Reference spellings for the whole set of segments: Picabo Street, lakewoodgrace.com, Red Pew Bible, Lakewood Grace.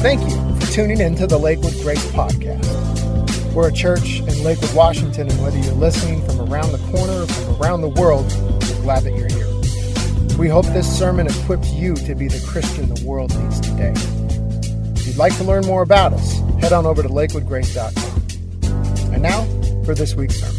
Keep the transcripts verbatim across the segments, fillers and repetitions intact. Thank you for tuning in to the Lakewood Grace podcast. We're a church in Lakewood, Washington, and whether you're listening from around the corner or from around the world, we're glad that you're here. We hope this sermon equips you to be the Christian the world needs today. If you'd like to learn more about us, head on over to lakewood grace dot com. And now, for this week's sermon.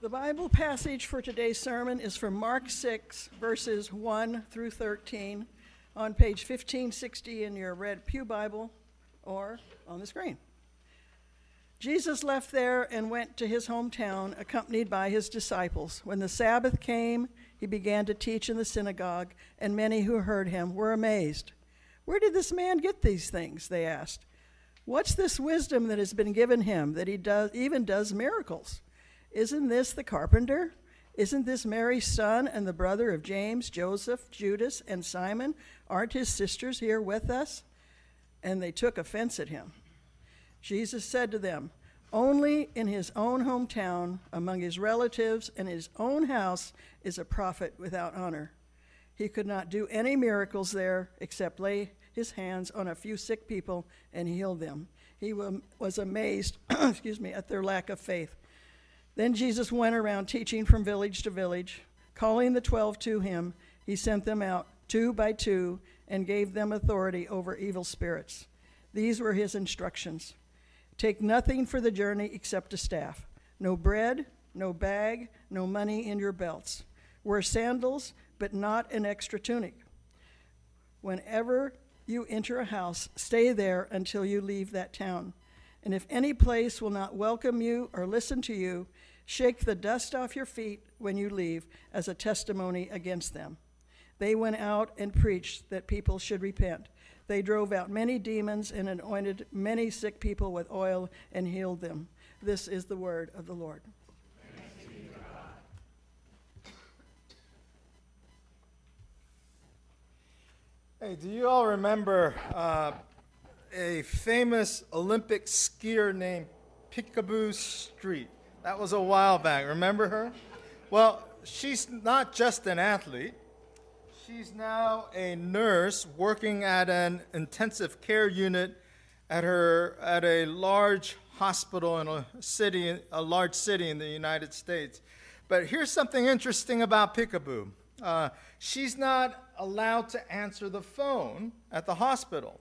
The Bible passage for today's sermon is from Mark six, verses one through thirteen, on page fifteen sixty in your Red Pew Bible or on the screen. Jesus left there and went to his hometown, accompanied by his disciples. When the Sabbath came, he began to teach in the synagogue, and many who heard him were amazed. "Where did this man get these things?" they asked. "What's this wisdom that has been given him, that he does even does miracles? Isn't this the carpenter? Isn't this Mary's son and the brother of James, Joseph, Judas, and Simon? Aren't his sisters here with us?" And they took offense at him. Jesus said to them, "Only in his own hometown, among his relatives, and his own house is a prophet without honor." He could not do any miracles there except lay his hands on a few sick people and heal them. He was amazed, excuse me, at their lack of faith. Then Jesus went around teaching from village to village. Calling the twelve to him, he sent them out two by two and gave them authority over evil spirits. These were his instructions. Take nothing for the journey except a staff. No bread, no bag, no money in your belts. Wear sandals, but not an extra tunic. Whenever you enter a house, stay there until you leave that town. And if any place will not welcome you or listen to you, shake the dust off your feet when you leave as a testimony against them." They went out and preached that people should repent. They drove out many demons and anointed many sick people with oil and healed them. This is the word of the Lord. Thanks be to God. Hey, do you all remember uh, a famous Olympic skier named Picabo Street? That was a while back. Remember her? Well, she's not just an athlete. She's now a nurse working at an intensive care unit at her at a large hospital in a city, a large city in the United States. But here's something interesting about Picabo. Uh, she's not allowed to answer the phone at the hospital.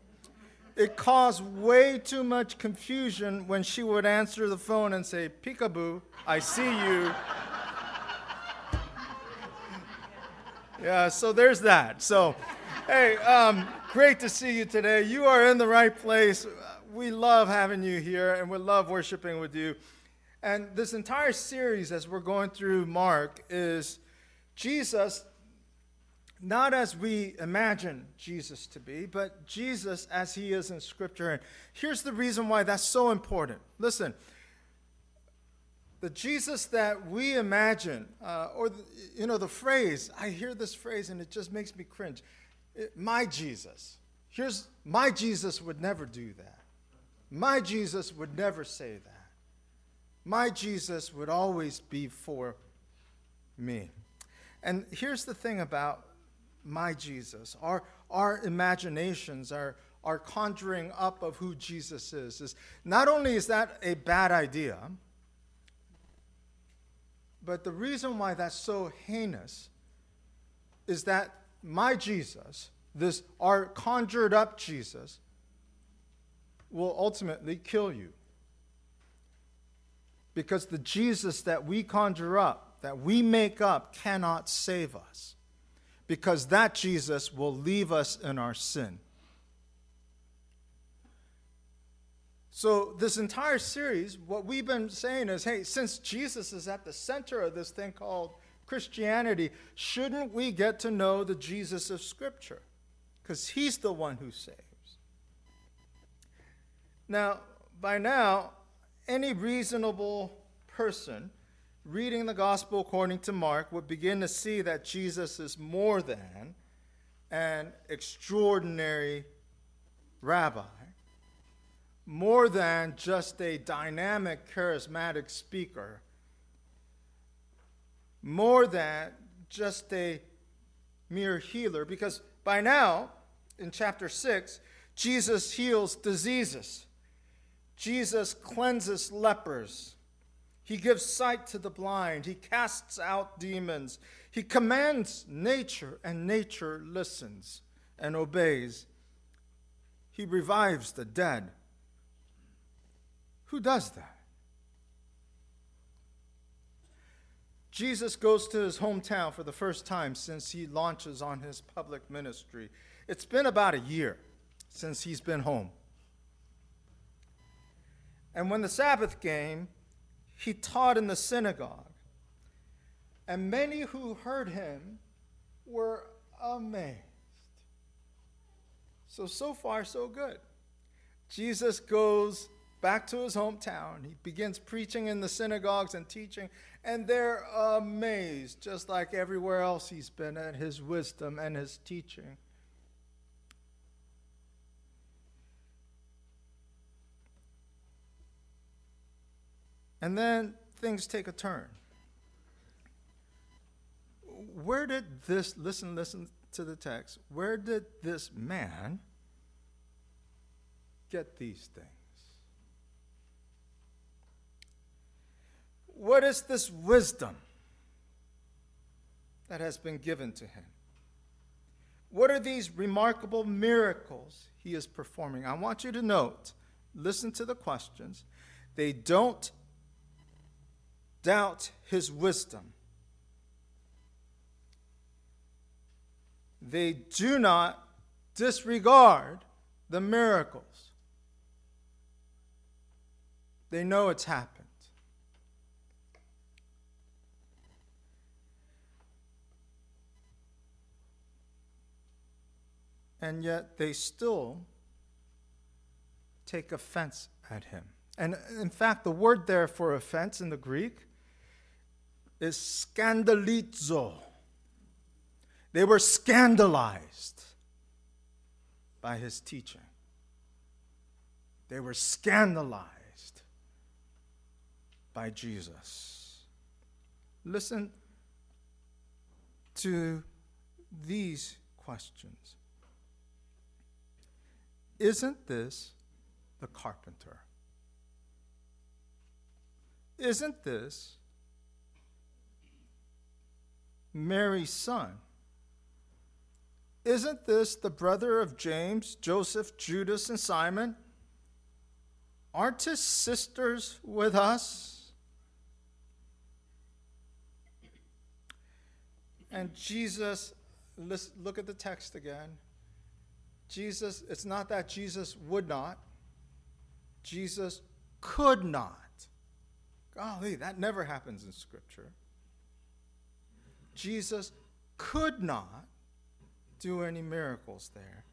It caused way too much confusion when she would answer the phone and say, "Picabo, I see you." Yeah, so there's that. So, hey, um, great to see you today. You are in the right place. We love having you here, and we love worshiping with you. And this entire series, as we're going through Mark, is Jesus, not as we imagine Jesus to be, but Jesus as he is in Scripture. And here's the reason why that's so important. Listen, the Jesus that we imagine, uh, or, the, you know, the phrase, I hear this phrase and it just makes me cringe. It, my Jesus. Here's, my Jesus would never do that. My Jesus would never say that. My Jesus would always be for me. And here's the thing about my Jesus, our our imaginations, our, our conjuring up of who Jesus is, is not only is that a bad idea, but the reason why that's so heinous is that my Jesus, this our conjured up Jesus, will ultimately kill you. Because the Jesus that we conjure up, that we make up, cannot save us. Because that Jesus will leave us in our sin. So this entire series, what we've been saying is, hey, since Jesus is at the center of this thing called Christianity, shouldn't we get to know the Jesus of Scripture? Because he's the one who saves. Now, by now, any reasonable person reading the gospel according to Mark would begin to see that Jesus is more than an extraordinary rabbi, more than just a dynamic, charismatic speaker, more than just a mere healer, because by now, in chapter six, Jesus heals diseases. Jesus cleanses lepers. He gives sight to the blind. He casts out demons. He commands nature, and nature listens and obeys. He revives the dead. Who does that? Jesus goes to his hometown for the first time since he launches on his public ministry. It's been about a year since he's been home. And when the Sabbath came, he taught in the synagogue. And many who heard him were amazed. So, so far, so good. Jesus goes back to his hometown. He begins preaching in the synagogues and teaching, and they're amazed, just like everywhere else he's been, at his wisdom and his teaching. And then things take a turn. Where did this, listen, listen to the text, where did this man get these things? What is this wisdom that has been given to him? What are these remarkable miracles he is performing? I want you to note, listen to the questions. They don't doubt his wisdom. They do not disregard the miracles. They know it's happened. And yet they still take offense at him. And in fact, the word there for offense in the Greek is scandalizo. They were scandalized by his teaching. They were scandalized by Jesus. Listen to these questions. Isn't this the carpenter? Isn't this Mary's son? Isn't this the brother of James, Joseph, Judas, and Simon? Aren't his sisters with us? And Jesus, let's look at the text again. Jesus, it's not that Jesus would not. Jesus could not. Golly, that never happens in Scripture. Jesus could not do any miracles there.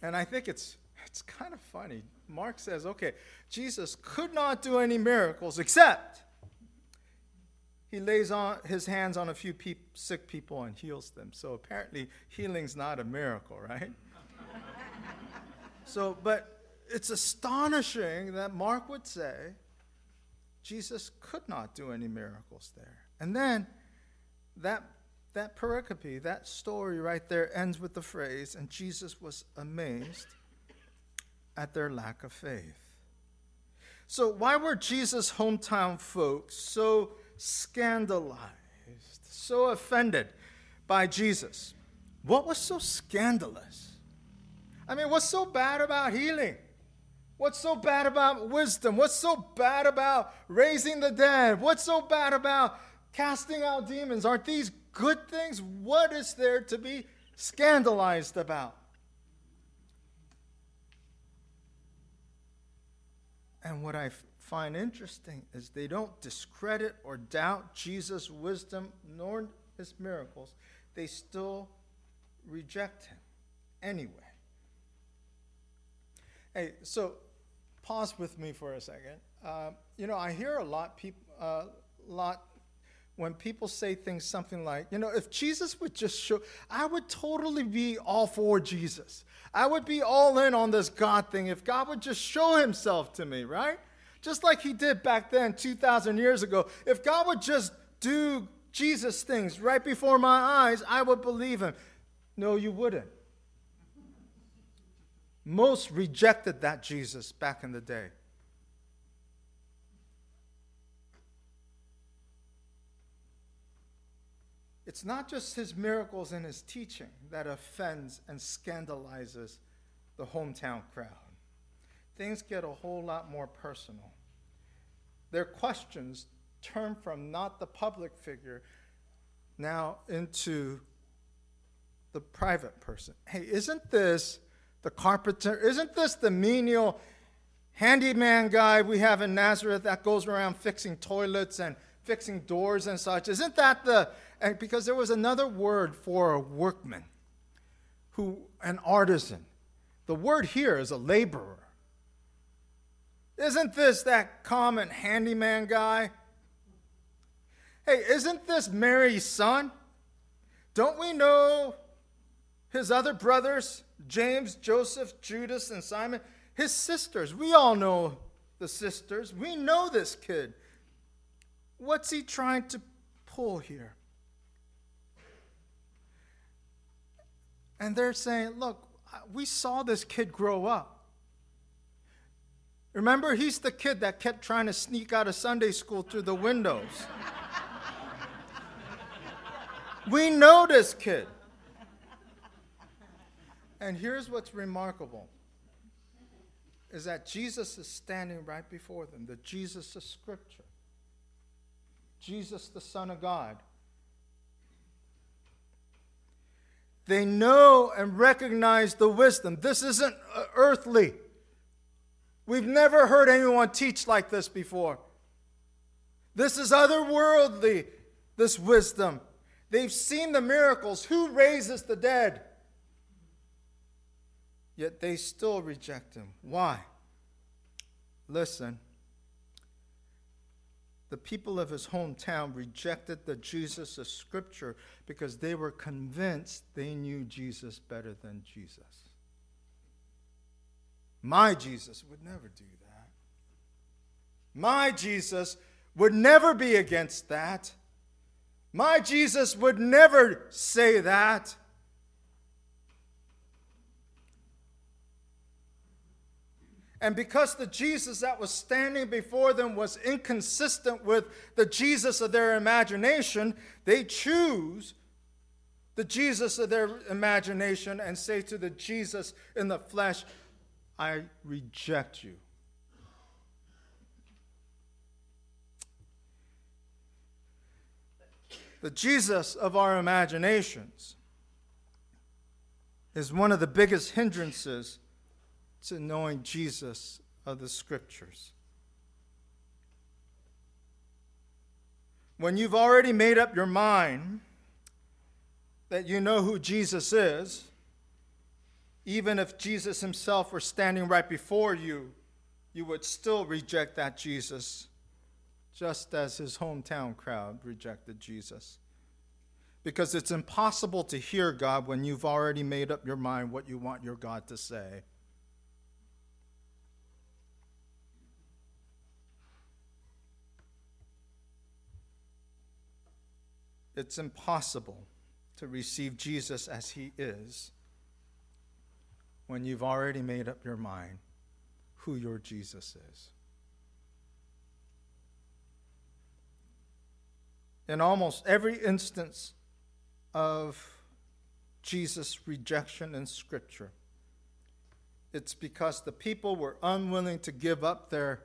And I think it's it's kind of funny. Mark says, okay, Jesus could not do any miracles except he lays on his hands on a few pe- sick people and heals them. So apparently healing's not a miracle, right? So, but it's astonishing that Mark would say Jesus could not do any miracles there. And then that, that pericope, that story right there ends with the phrase, and Jesus was amazed at their lack of faith. So why were Jesus' hometown folks so scandalized, so offended by Jesus? What was so scandalous? I mean, what's so bad about healing? What's so bad about wisdom? What's so bad about raising the dead? What's so bad about casting out demons? Aren't these good things? What is there to be scandalized about? And what I find interesting is they don't discredit or doubt Jesus' wisdom nor his miracles. They still reject him anyway. Hey, so pause with me for a second. Uh, you know, I hear a lot, peop- uh, lot when people say things, something like, you know, if Jesus would just show, I would totally be all for Jesus. I would be all in on this God thing if God would just show himself to me, right? Just like he did back then, two thousand years ago. If God would just do Jesus things right before my eyes, I would believe him. No, you wouldn't. Most rejected that Jesus back in the day. It's not just his miracles and his teaching that offends and scandalizes the hometown crowd. Things get a whole lot more personal. Their questions turn from not the public figure now into the private person. Hey, isn't this the carpenter? Isn't this the menial handyman guy we have in Nazareth that goes around fixing toilets and fixing doors and such? Isn't that the, and because there was another word for a workman, who an artisan. The word here is a laborer. Isn't this that common handyman guy? Hey, isn't this Mary's son? Don't we know his other brothers, James, Joseph, Judas, and Simon? His sisters. We all know the sisters. We know this kid. What's he trying to pull here? And they're saying, look, we saw this kid grow up. Remember, he's the kid that kept trying to sneak out of Sunday school through the windows. We know this kid. And here's what's remarkable, is that Jesus is standing right before them, the Jesus of Scripture, Jesus the Son of God. They know and recognize the wisdom. This isn't earthly. We've never heard anyone teach like this before. This is otherworldly, this wisdom. They've seen the miracles. Who raises the dead? Yet they still reject him. Why? Listen. The people of his hometown rejected the Jesus of Scripture because they were convinced they knew Jesus better than Jesus. My Jesus would never do that. My Jesus would never be against that. My Jesus would never say that. And because the Jesus that was standing before them was inconsistent with the Jesus of their imagination, they choose the Jesus of their imagination and say to the Jesus in the flesh, I reject you. The Jesus of our imaginations is one of the biggest hindrances to knowing Jesus of the Scriptures. When you've already made up your mind that you know who Jesus is, even if Jesus himself were standing right before you, you would still reject that Jesus, just as his hometown crowd rejected Jesus. Because it's impossible to hear God when you've already made up your mind what you want your God to say. It's impossible to receive Jesus as he is when you've already made up your mind who your Jesus is. In almost every instance of Jesus' rejection in Scripture, it's because the people were unwilling to give up their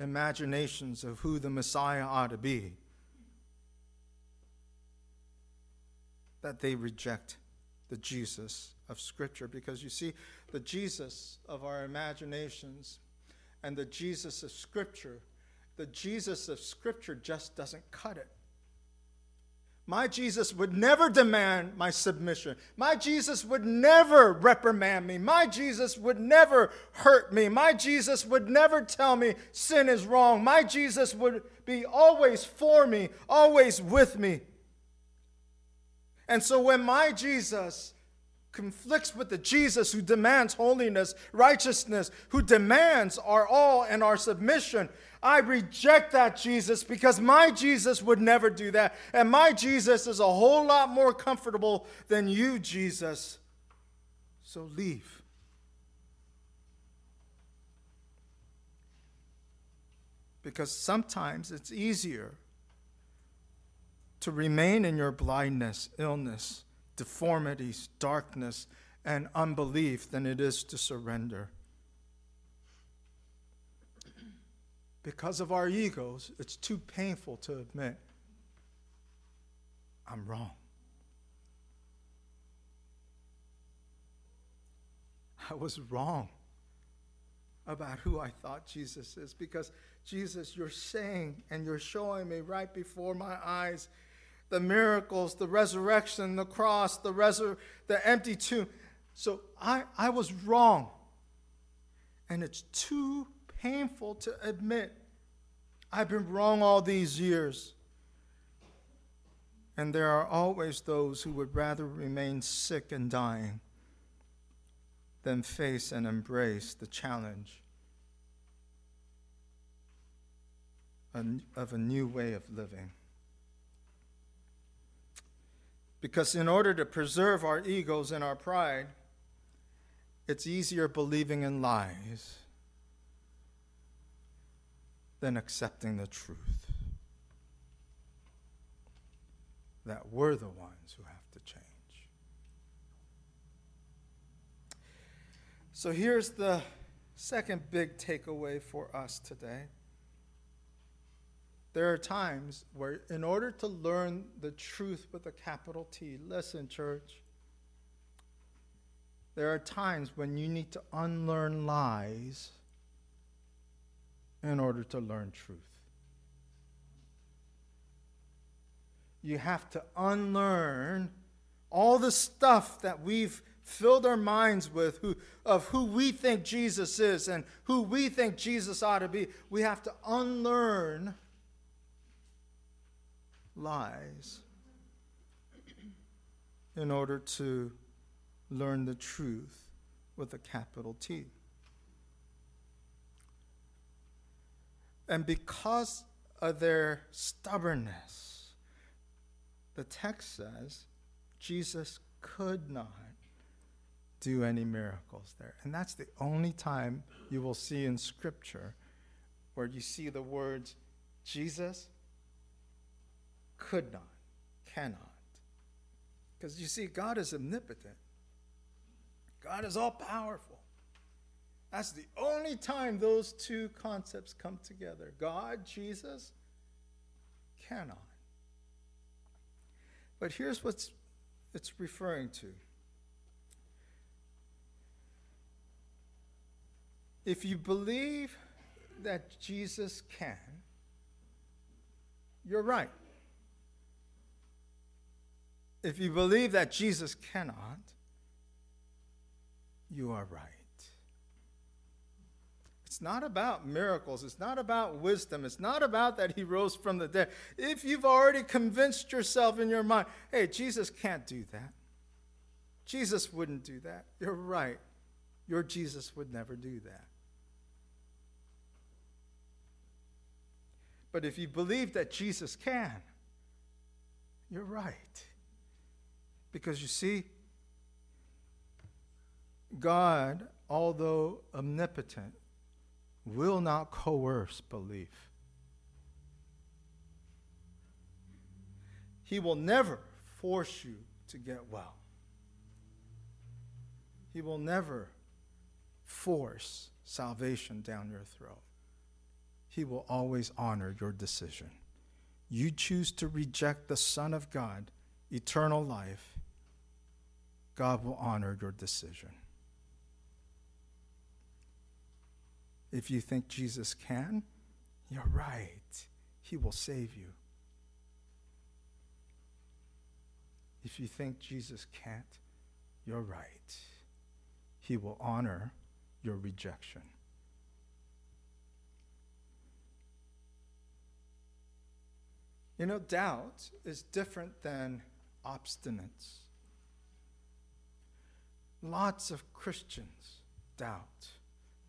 imaginations of who the Messiah ought to be, that they reject the Jesus of Scripture. Because you see, the Jesus of our imaginations and the Jesus of Scripture, the Jesus of Scripture just doesn't cut it. My Jesus would never demand my submission. My Jesus would never reprimand me. My Jesus would never hurt me. My Jesus would never tell me sin is wrong. My Jesus would be always for me, always with me. And so when my Jesus conflicts with the Jesus who demands holiness, righteousness, who demands our all and our submission. I reject that Jesus because my Jesus would never do that. And my Jesus is a whole lot more comfortable than you, Jesus. So leave. Because sometimes it's easier to remain in your blindness, illness, deformities, darkness, and unbelief than it is to surrender. Because of our egos, it's too painful to admit, I'm wrong. I was wrong about who I thought Jesus is, because Jesus, you're saying and you're showing me right before my eyes the miracles, the resurrection, the cross, the resur- the empty tomb. So I, I was wrong. And it's too painful to admit I've been wrong all these years. And there are always those who would rather remain sick and dying than face and embrace the challenge of a new way of living. Because in order to preserve our egos and our pride, it's easier believing in lies than accepting the truth that we're the ones who have to change. So here's the second big takeaway for us today. There are times where, in order to learn the truth with a capital T, listen, church, there are times when you need to unlearn lies in order to learn truth. You have to unlearn all the stuff that we've filled our minds with who, of who we think Jesus is and who we think Jesus ought to be. We have to unlearn lies in order to learn the truth with a capital T. And because of their stubbornness, the text says Jesus could not do any miracles there. And that's the only time you will see in Scripture where you see the words Jesus could not, cannot. Because you see, God is omnipotent. God is all-powerful. That's the only time those two concepts come together. God, Jesus, cannot. But here's what it's referring to. If you believe that Jesus can, you're right. If you believe that Jesus cannot, you are right. It's not about miracles. It's not about wisdom. It's not about that he rose from the dead. If you've already convinced yourself in your mind, hey, Jesus can't do that. Jesus wouldn't do that. You're right. Your Jesus would never do that. But if you believe that Jesus can, you're right. Because you see, God, although omnipotent, will not coerce belief. He will never force you to get well. He will never force salvation down your throat. He will always honor your decision. You choose to reject the Son of God, eternal life, God will honor your decision. If you think Jesus can, you're right. He will save you. If you think Jesus can't, you're right. He will honor your rejection. You know, doubt is different than obstinance. Lots of Christians doubt.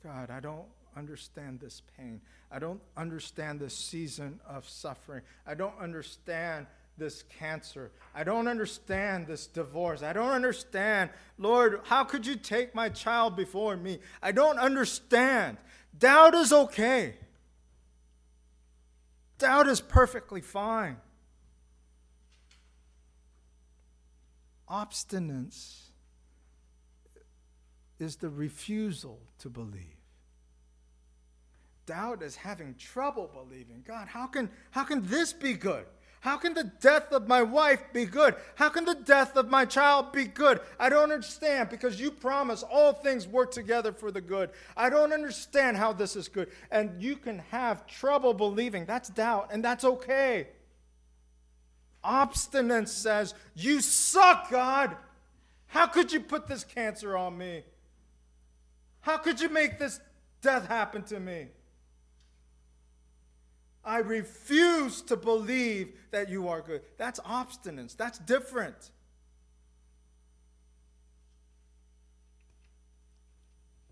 God, I don't understand this pain. I don't understand this season of suffering. I don't understand this cancer. I don't understand this divorce. I don't understand. Lord, how could you take my child before me? I don't understand. Doubt is okay. Doubt is perfectly fine. Obstinance is the refusal to believe. Doubt is having trouble believing. God, how can, how can this be good? How can the death of my wife be good? How can the death of my child be good? I don't understand, because you promise all things work together for the good. I don't understand how this is good. And you can have trouble believing. That's doubt, and that's okay. Obstinance says, you suck, God. How could you put this cancer on me? How could you make this death happen to me? I refuse to believe that you are good. That's obstinance. That's different.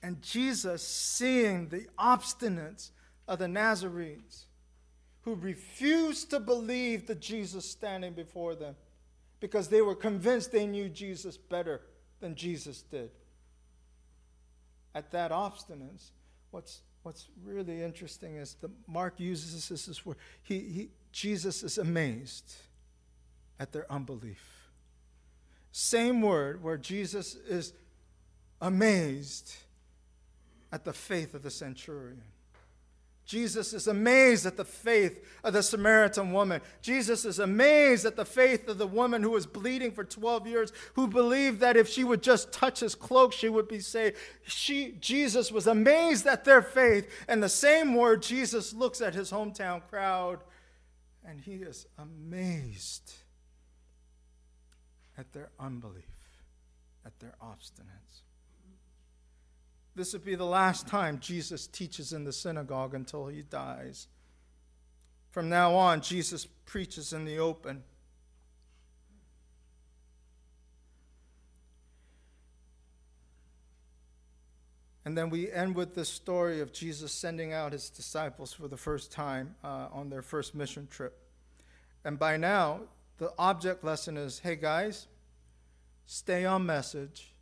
And Jesus, seeing the obstinance of the Nazarenes who refused to believe the Jesus standing before them because they were convinced they knew Jesus better than Jesus did. At that obstinance, what's What's really interesting is that Mark uses this word. He, he, Jesus is amazed at their unbelief. Same word where Jesus is amazed at the faith of the centurion. Jesus is amazed at the faith of the Samaritan woman. Jesus is amazed at the faith of the woman who was bleeding for twelve years, who believed that if she would just touch his cloak, she would be saved. She, Jesus was amazed at their faith. And the same word, Jesus looks at his hometown crowd, and he is amazed at their unbelief, at their obstinance. This would be the last time Jesus teaches in the synagogue until he dies. From now on, Jesus preaches in the open. And then we end with this story of Jesus sending out his disciples for the first time uh, on their first mission trip. And by now, the object lesson is, hey guys, stay on message.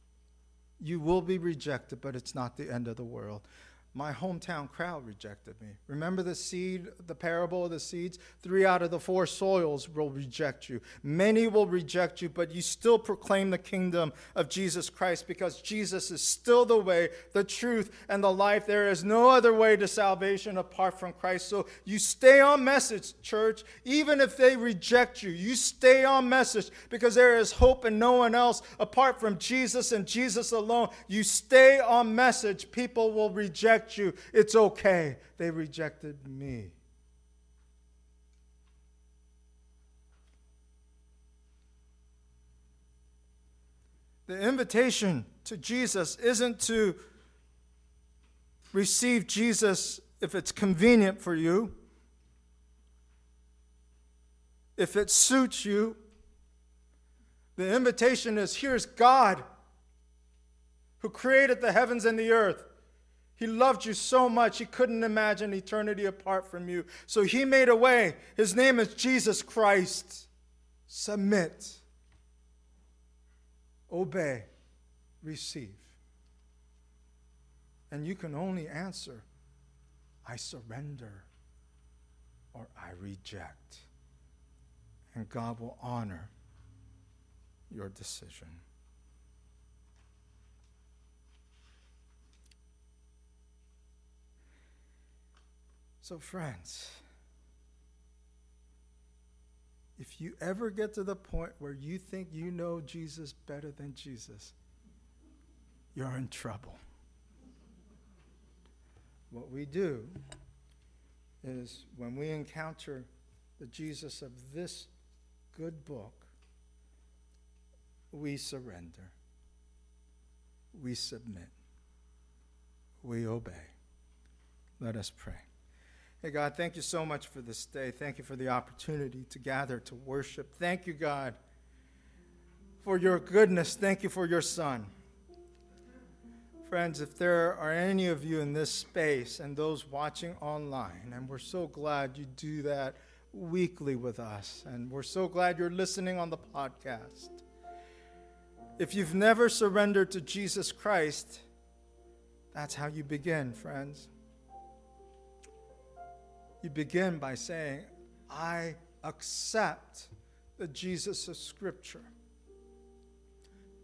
You will be rejected, but it's not the end of the world. My hometown crowd rejected me. Remember the seed, the parable of the seeds? Three out of the four soils will reject you. Many will reject you, but you still proclaim the kingdom of Jesus Christ, because Jesus is still the way, the truth, and the life. There is no other way to salvation apart from Christ. So you stay on message, church. Even if they reject you, you stay on message, because there is hope in no one else apart from Jesus and Jesus alone. You stay on message. People will reject you. you. It's okay. They rejected me. The invitation to Jesus isn't to receive Jesus if it's convenient for you, if it suits you. The invitation is, here's God who created the heavens and the earth. He loved you so much, he couldn't imagine eternity apart from you. So he made a way. His name is Jesus Christ. Submit. Obey. Receive. And you can only answer, I surrender, or I reject. And God will honor your decision. So friends, if you ever get to the point where you think you know Jesus better than Jesus, you're in trouble. What we do is, when we encounter the Jesus of this good book, we surrender, we submit, we obey. Let us pray. Hey, God, thank you so much for this day. Thank you for the opportunity to gather, to worship. Thank you, God, for your goodness. Thank you for your Son. Friends, if there are any of you in this space and those watching online, and we're so glad you do that weekly with us, and we're so glad you're listening on the podcast. If you've never surrendered to Jesus Christ, that's how you begin, friends. You begin by saying, I accept the Jesus of Scripture.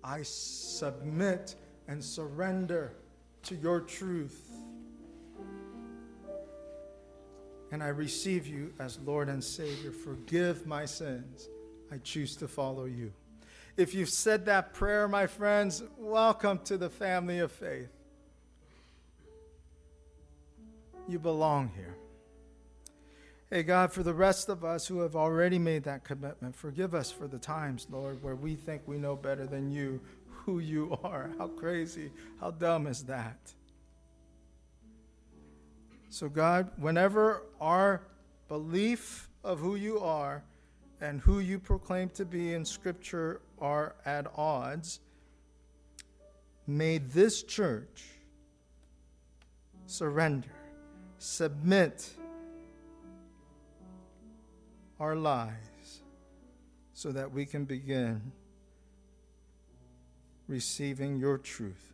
I submit and surrender to your truth. And I receive you as Lord and Savior. Forgive my sins. I choose to follow you. If you've said that prayer, my friends, welcome to the family of faith. You belong here. Hey, God, for the rest of us who have already made that commitment, forgive us for the times, Lord, where we think we know better than you who you are. How crazy, how dumb is that? So, God, whenever our belief of who you are and who you proclaim to be in Scripture are at odds, may this church surrender, submit our lives so that we can begin receiving your truth.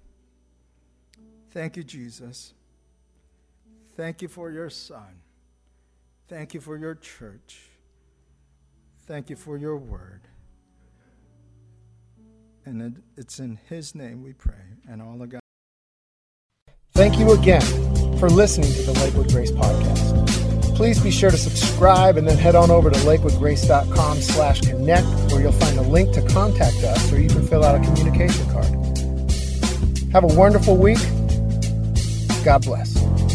Thank you, Jesus. Thank you for your Son. Thank you for your church. Thank you for your word. And it's in his name we pray, and all of God. Thank you again for listening to the Lakewood Grace Podcast. Please be sure to subscribe and then head on over to lakewoodgrace.com slash connect where you'll find a link to contact us or you can fill out a communication card. Have a wonderful week. God bless.